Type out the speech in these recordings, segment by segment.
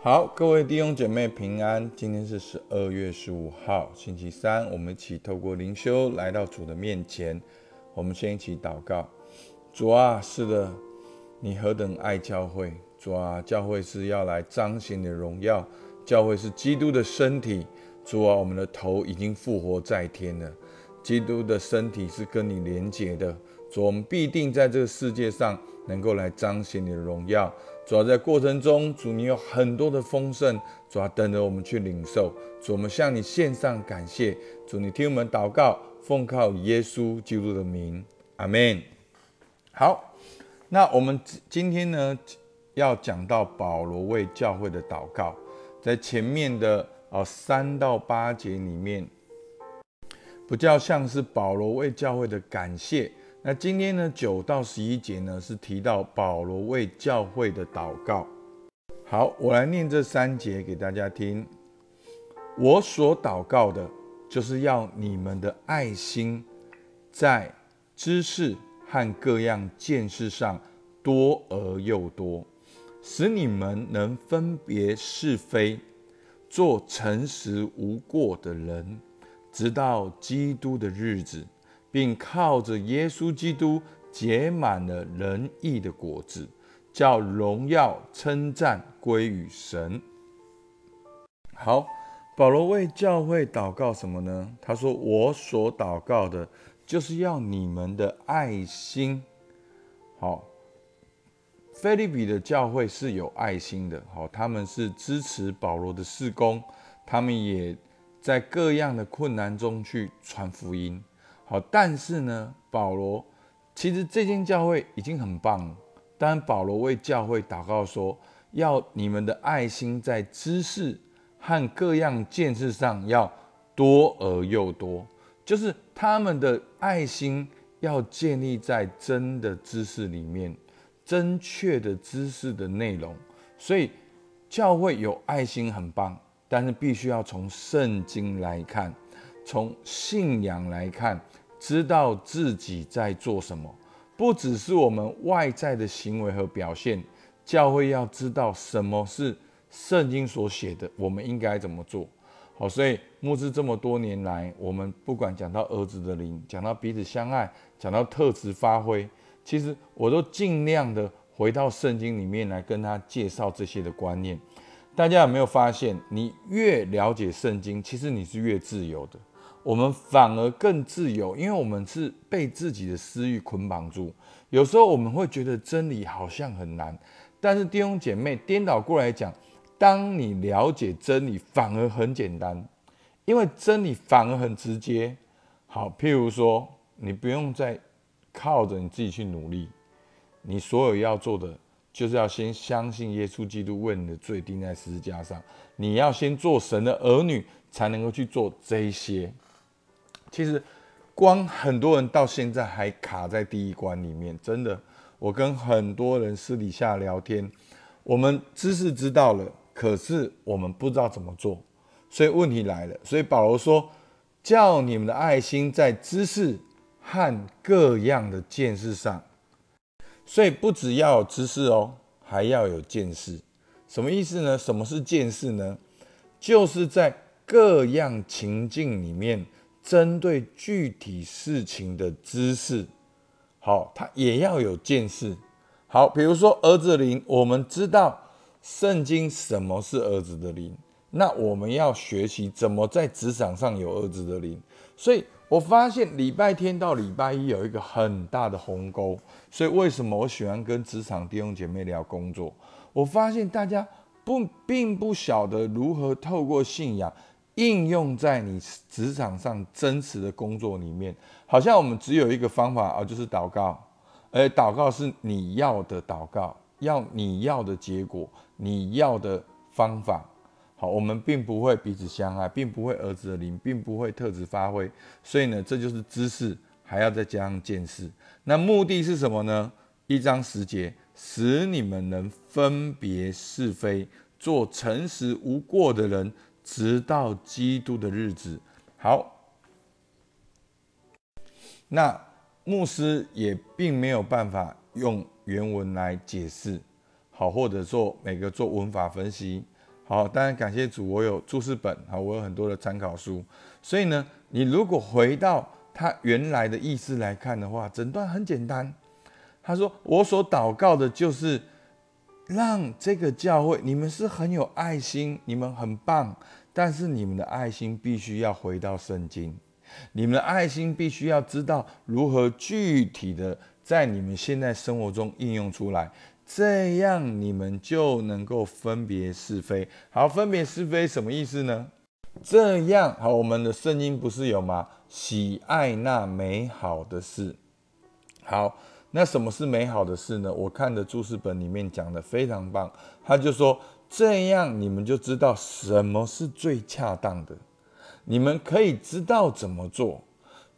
好，各位弟兄姐妹平安。今天是12月15号星期三，我们一起透过灵修来到主的面前。我们先一起祷告。主啊，是的，你何等爱教会。主啊，教会是要来彰显你的荣耀，教会是基督的身体。主啊，我们的头已经复活在天了，基督的身体是跟你连结的。主啊，我们必定在这个世界上能够来彰显你的荣耀。主要在过程中，主你有很多的丰盛，主要等着我们去领受。主，我们向你献上感谢。主，你听我们祷告，奉靠耶稣基督的名，阿们。好，那我们今天呢要讲到保罗为教会的祷告。在前面的3到8节里面，比较像是保罗为教会的感谢。那今天呢9到11节呢是提到保罗为教会的祷告。好，我来念这3节给大家听。我所祷告的，就是要你们的爱心在知识和各样见识上多而又多，使你们能分别是非，做诚实无过的人，直到基督的日子，并靠着耶稣基督结满了仁义的果子，叫荣耀称赞归于神。好，保罗为教会祷告什么呢？他说，我所祷告的，就是要你们的爱心。好，腓立比的教会是有爱心的。好，他们是支持保罗的事工，他们也在各样的困难中去传福音。好，但是呢，保罗其实这间教会已经很棒了，但保罗为教会祷告说，要你们的爱心在知识和各样见识上要多而又多，就是他们的爱心要建立在真的知识里面，正确的知识的内容。所以教会有爱心很棒，但是必须要从圣经来看，从信仰来看，知道自己在做什么，不只是我们外在的行为和表现。教会要知道什么是圣经所写的，我们应该怎么做。好，所以牧师这么多年来，我们不管讲到儿子的灵，讲到彼此相爱，讲到特质发挥，其实我都尽量的回到圣经里面来跟他介绍这些的观念。大家有没有发现，你越了解圣经，其实你是越自由的。我们反而更自由，因为我们是被自己的私欲捆绑住。有时候我们会觉得真理好像很难，但是弟兄姐妹颠倒过来讲，当你了解真理反而很简单，因为真理反而很直接。好，譬如说，你不用再靠着你自己去努力，你所有要做的就是要先相信耶稣基督为你的罪钉在十字架上，你要先做神的儿女，才能够去做这些。其实光很多人到现在还卡在第一关里面，真的。我跟很多人私底下聊天，我们知识知道了，可是我们不知道怎么做，所以问题来了。所以保罗说，叫你们的爱心在知识和各样的见识上。所以不只要有知识哦，还要有见识。什么意思呢？什么是见识呢？就是在各样情境里面，针对具体事情的知识。好，他也要有见识。好，比如说儿子的灵，我们知道圣经什么是儿子的灵，那我们要学习怎么在职场上有儿子的灵。所以我发现礼拜天到礼拜一有一个很大的鸿沟，所以为什么我喜欢跟职场弟兄姐妹聊工作？我发现大家并不晓得如何透过信仰应用在你职场上真实的工作里面。好像我们只有一个方法，就是祷告。而祷告是你要的祷告，要你要的结果，你要的方法。好，我们并不会彼此相爱，并不会儿子的灵，并不会特质发挥。所以呢，这就是知识，还要再加上见识。那目的是什么呢？1章10节，使你们能分别是非，做诚实无过的人，直到基督的日子。好，那牧师也并没有办法用原文来解释，好，或者说每个做文法分析。好，当然感谢主，我有注释本，好，我有很多的参考书。所以呢，你如果回到他原来的意思来看的话，整段很简单。他说：“我所祷告的就是让这个教会，你们是很有爱心，你们很棒，但是你们的爱心必须要回到圣经，你们的爱心必须要知道如何具体的在你们现在生活中应用出来。”这样你们就能够分别是非。好，分别是非什么意思呢？这样，好，我们的圣经不是有吗？喜爱那美好的事。好，那什么是美好的事呢？我看的注释本里面讲的非常棒，他就说，这样你们就知道什么是最恰当的，你们可以知道怎么做。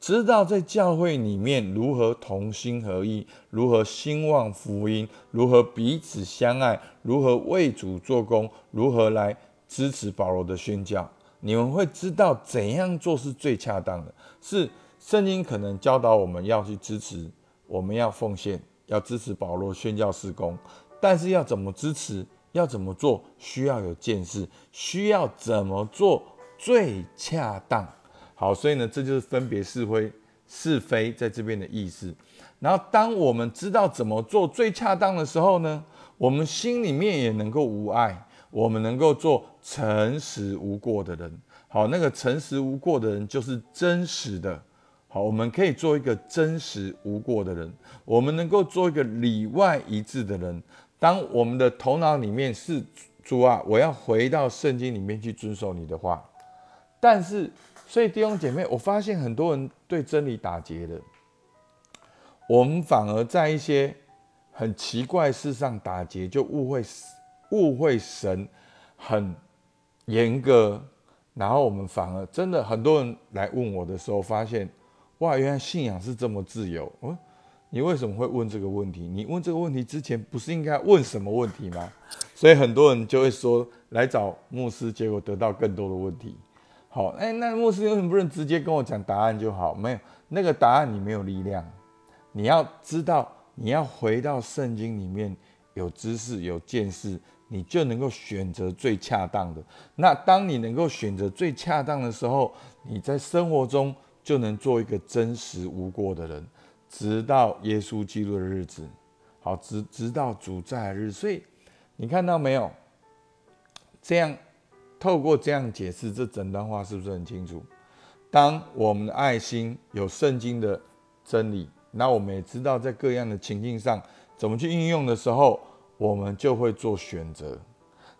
知道在教会里面如何同心合意，如何兴旺福音，如何彼此相爱，如何为主做工，如何来支持保罗的宣教，你们会知道怎样做是最恰当的。是圣经可能教导我们要去支持，我们要奉献，要支持保罗宣教事工，但是要怎么支持，要怎么做，需要有见识，需要怎么做最恰当。好，所以呢，这就是分别是非在这边的意思。然后当我们知道怎么做最恰当的时候呢，我们心里面也能够无碍，我们能够做诚实无过的人。好，那个诚实无过的人就是真实的。好，我们可以做一个真实无过的人，我们能够做一个里外一致的人。当我们的头脑里面是主啊，我要回到圣经里面去遵守你的话，但是所以弟兄姐妹，我发现很多人对真理打结了，我们反而在一些很奇怪的事上打结，就误会神很严格，然后我们反而真的很多人来问我的时候，发现哇，原来信仰是这么自由。你为什么会问这个问题？你问这个问题之前不是应该问什么问题吗？所以很多人就会说来找牧师，结果得到更多的问题。好，那牧师为什么不能直接跟我讲答案就好？没有，那个答案你没有力量。你要知道，你要回到圣经里面，有知识有见识，你就能够选择最恰当的。那当你能够选择最恰当的时候，你在生活中就能做一个真实无过的人，直到耶稣基督的日子。好，直到主再来日。所以你看到没有？这样。透过这样解释，这整段话是不是很清楚？当我们的爱心有圣经的真理，那我们也知道在各样的情境上怎么去应用的时候，我们就会做选择。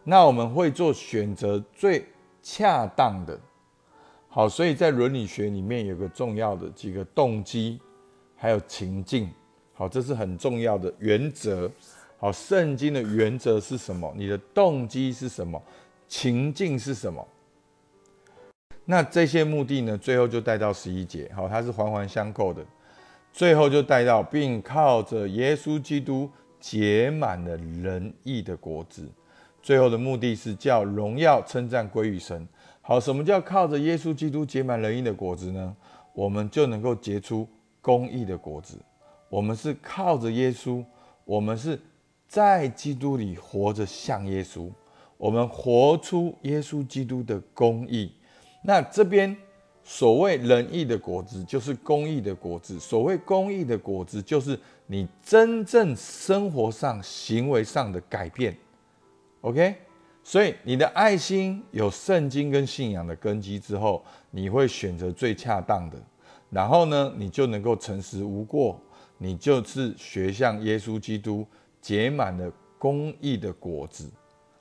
那我们会做选择最恰当的。好，所以在伦理学里面有个重要的几个动机，还有情境。好，这是很重要的原则。好，圣经的原则是什么？你的动机是什么？情境是什么？那这些目的呢，最后就带到11节。好，它是环环相扣的，最后就带到并靠着耶稣基督结满了仁义的果子。最后的目的是叫荣耀称赞归于神。好，什么叫靠着耶稣基督结满仁义的果子呢？我们就能够结出公义的果子。我们是靠着耶稣，我们是在基督里活着像耶稣，我们活出耶稣基督的公义。那这边所谓仁义的果子，就是公义的果子。所谓公义的果子，就是你真正生活上行为上的改变。 OK， 所以你的爱心有圣经跟信仰的根基之后，你会选择最恰当的，然后呢，你就能够诚实无过，你就是学像耶稣基督结满了公义的果子。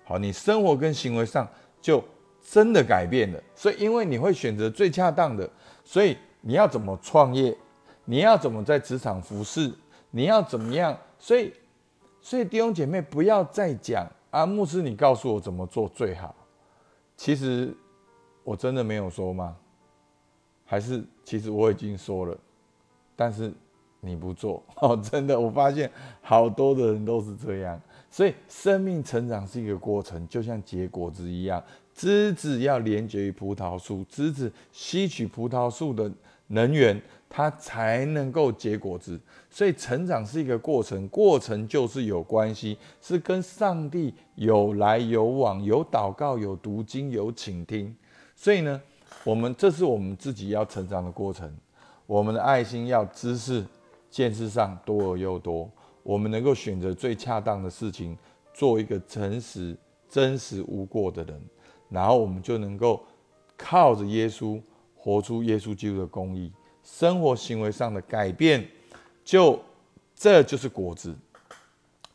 好，你生活跟行为上就真的改变了。所以因为你会选择最恰当的，所以你要怎么创业，你要怎么在职场服侍，你要怎么样。所以弟兄姐妹，不要再讲牧师你告诉我怎么做最好。其实我真的没有说吗？还是其实我已经说了，但是你不做。真的，我发现好多的人都是这样。所以生命成长是一个过程，就像结果子一样，枝子要连接于葡萄树，枝子吸取葡萄树的能源，它才能够结果子。所以成长是一个过程，过程就是有关系，是跟上帝有来有往，有祷告，有读经，有倾听。所以呢，这是我们自己要成长的过程。我们的爱心要知识见识上多而又多，我们能够选择最恰当的事情，做一个诚实、真实、无过的人，然后我们就能够靠着耶稣活出耶稣基督的公义。生活行为上的改变，这就是果子。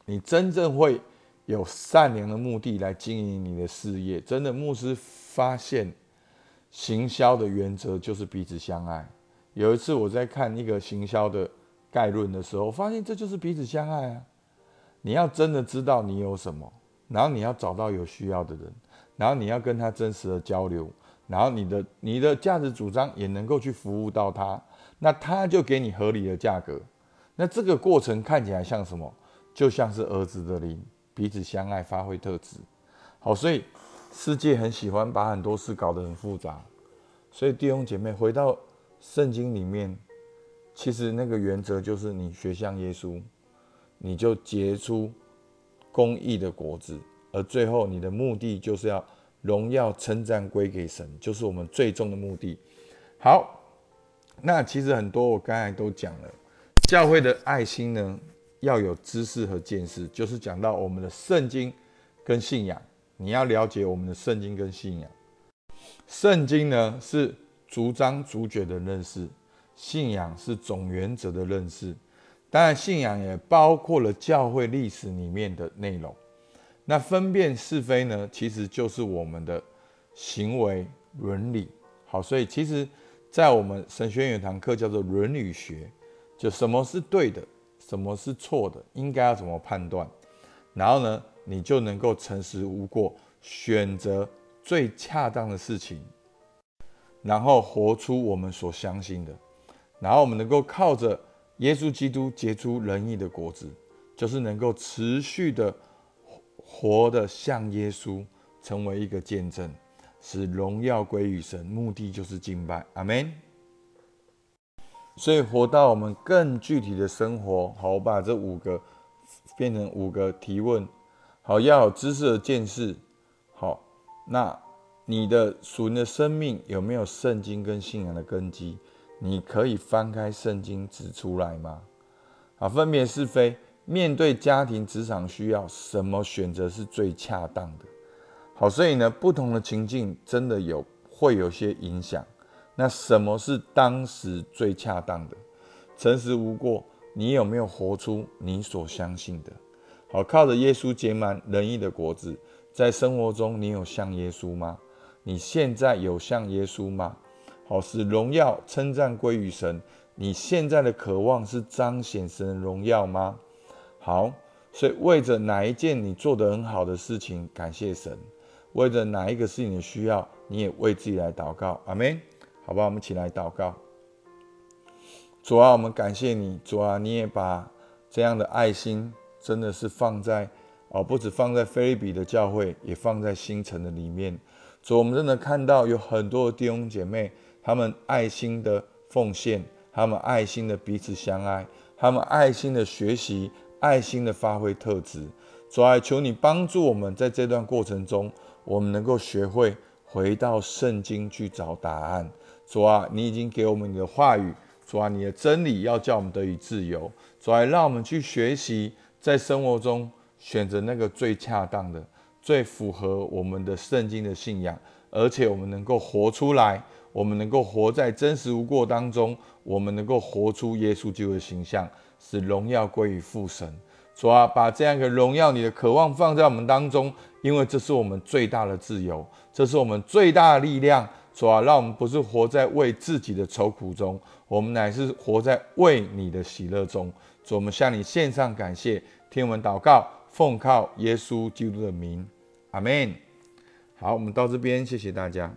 你真正会有善良的目的来经营你的事业。真的，牧师发现行销的原则就是彼此相爱。有一次我在看一个行销的概论的时候，发现这就是彼此相爱啊！你要真的知道你有什么，然后你要找到有需要的人，然后你要跟他真实的交流，然后你的价值主张也能够去服务到他，那他就给你合理的价格。那这个过程看起来像什么？就像是儿子的灵，彼此相爱，发挥特质。好，所以世界很喜欢把很多事搞得很复杂，所以弟兄姐妹回到圣经里面，其实那个原则就是你学像耶稣，你就结出公义的果子，而最后你的目的就是要荣耀称赞归给神，就是我们最终的目的。好，那其实很多我刚才都讲了，教会的爱心呢要有知识和见识，就是讲到我们的圣经跟信仰，你要了解我们的圣经跟信仰。圣经呢是逐章逐卷的认识，信仰是总原则的认识，当然信仰也包括了教会历史里面的内容。那分辨是非呢，其实就是我们的行为伦理。好，所以其实在我们神学院有堂课叫做伦理学，就什么是对的，什么是错的，应该要怎么判断，然后呢你就能够诚实无过，选择最恰当的事情，然后活出我们所相信的，然后我们能够靠着耶稣基督结出仁义的果子，就是能够持续的活得像耶稣，成为一个见证，使荣耀归于神，目的就是敬拜。阿们。所以活到我们更具体的生活。好，我把这五个变成五个提问。好，要有知识的见识。好，那你的属灵的生命有没有圣经跟信仰的根基？你可以翻开圣经指出来吗？好，分别是非，面对家庭、职场需要，什么选择是最恰当的？好，所以呢，不同的情境真的会有些影响。那什么是当时最恰当的？诚实无过，你有没有活出你所相信的？好，靠着耶稣结满仁义的果子，在生活中你有像耶稣吗？你现在有像耶稣吗？好，使荣耀称赞归于神，你现在的渴望是彰显神的荣耀吗？好，所以为着哪一件你做得很好的事情感谢神，为着哪一个是你的需要，你也为自己来祷告。阿们。好吧，我们一起来祷告。主啊，我们感谢你，主啊，你也把这样的爱心真的是放在不只放在腓立比的教会，也放在新城的里面。主，我们真的看到有很多弟兄姐妹，他们爱心的奉献，他们爱心的彼此相爱，他们爱心的学习，爱心的发挥特质。主啊，求你帮助我们在这段过程中，我们能够学会回到圣经去找答案。主啊，你已经给我们你的话语，主啊，你的真理要叫我们得以自由。主啊，让我们去学习在生活中选择那个最恰当的，最符合我们的圣经的信仰，而且我们能够活出来，我们能够活在真实无过当中，我们能够活出耶稣基督的形象，使荣耀归于父神。主啊，把这样一个荣耀你的渴望放在我们当中，因为这是我们最大的自由，这是我们最大的力量。主啊，让我们不是活在为自己的愁苦中，我们乃是活在为你的喜乐中。主，我们向你献上感谢，听我们祷告，奉靠耶稣基督的名，阿们。好，我们到这边，谢谢大家。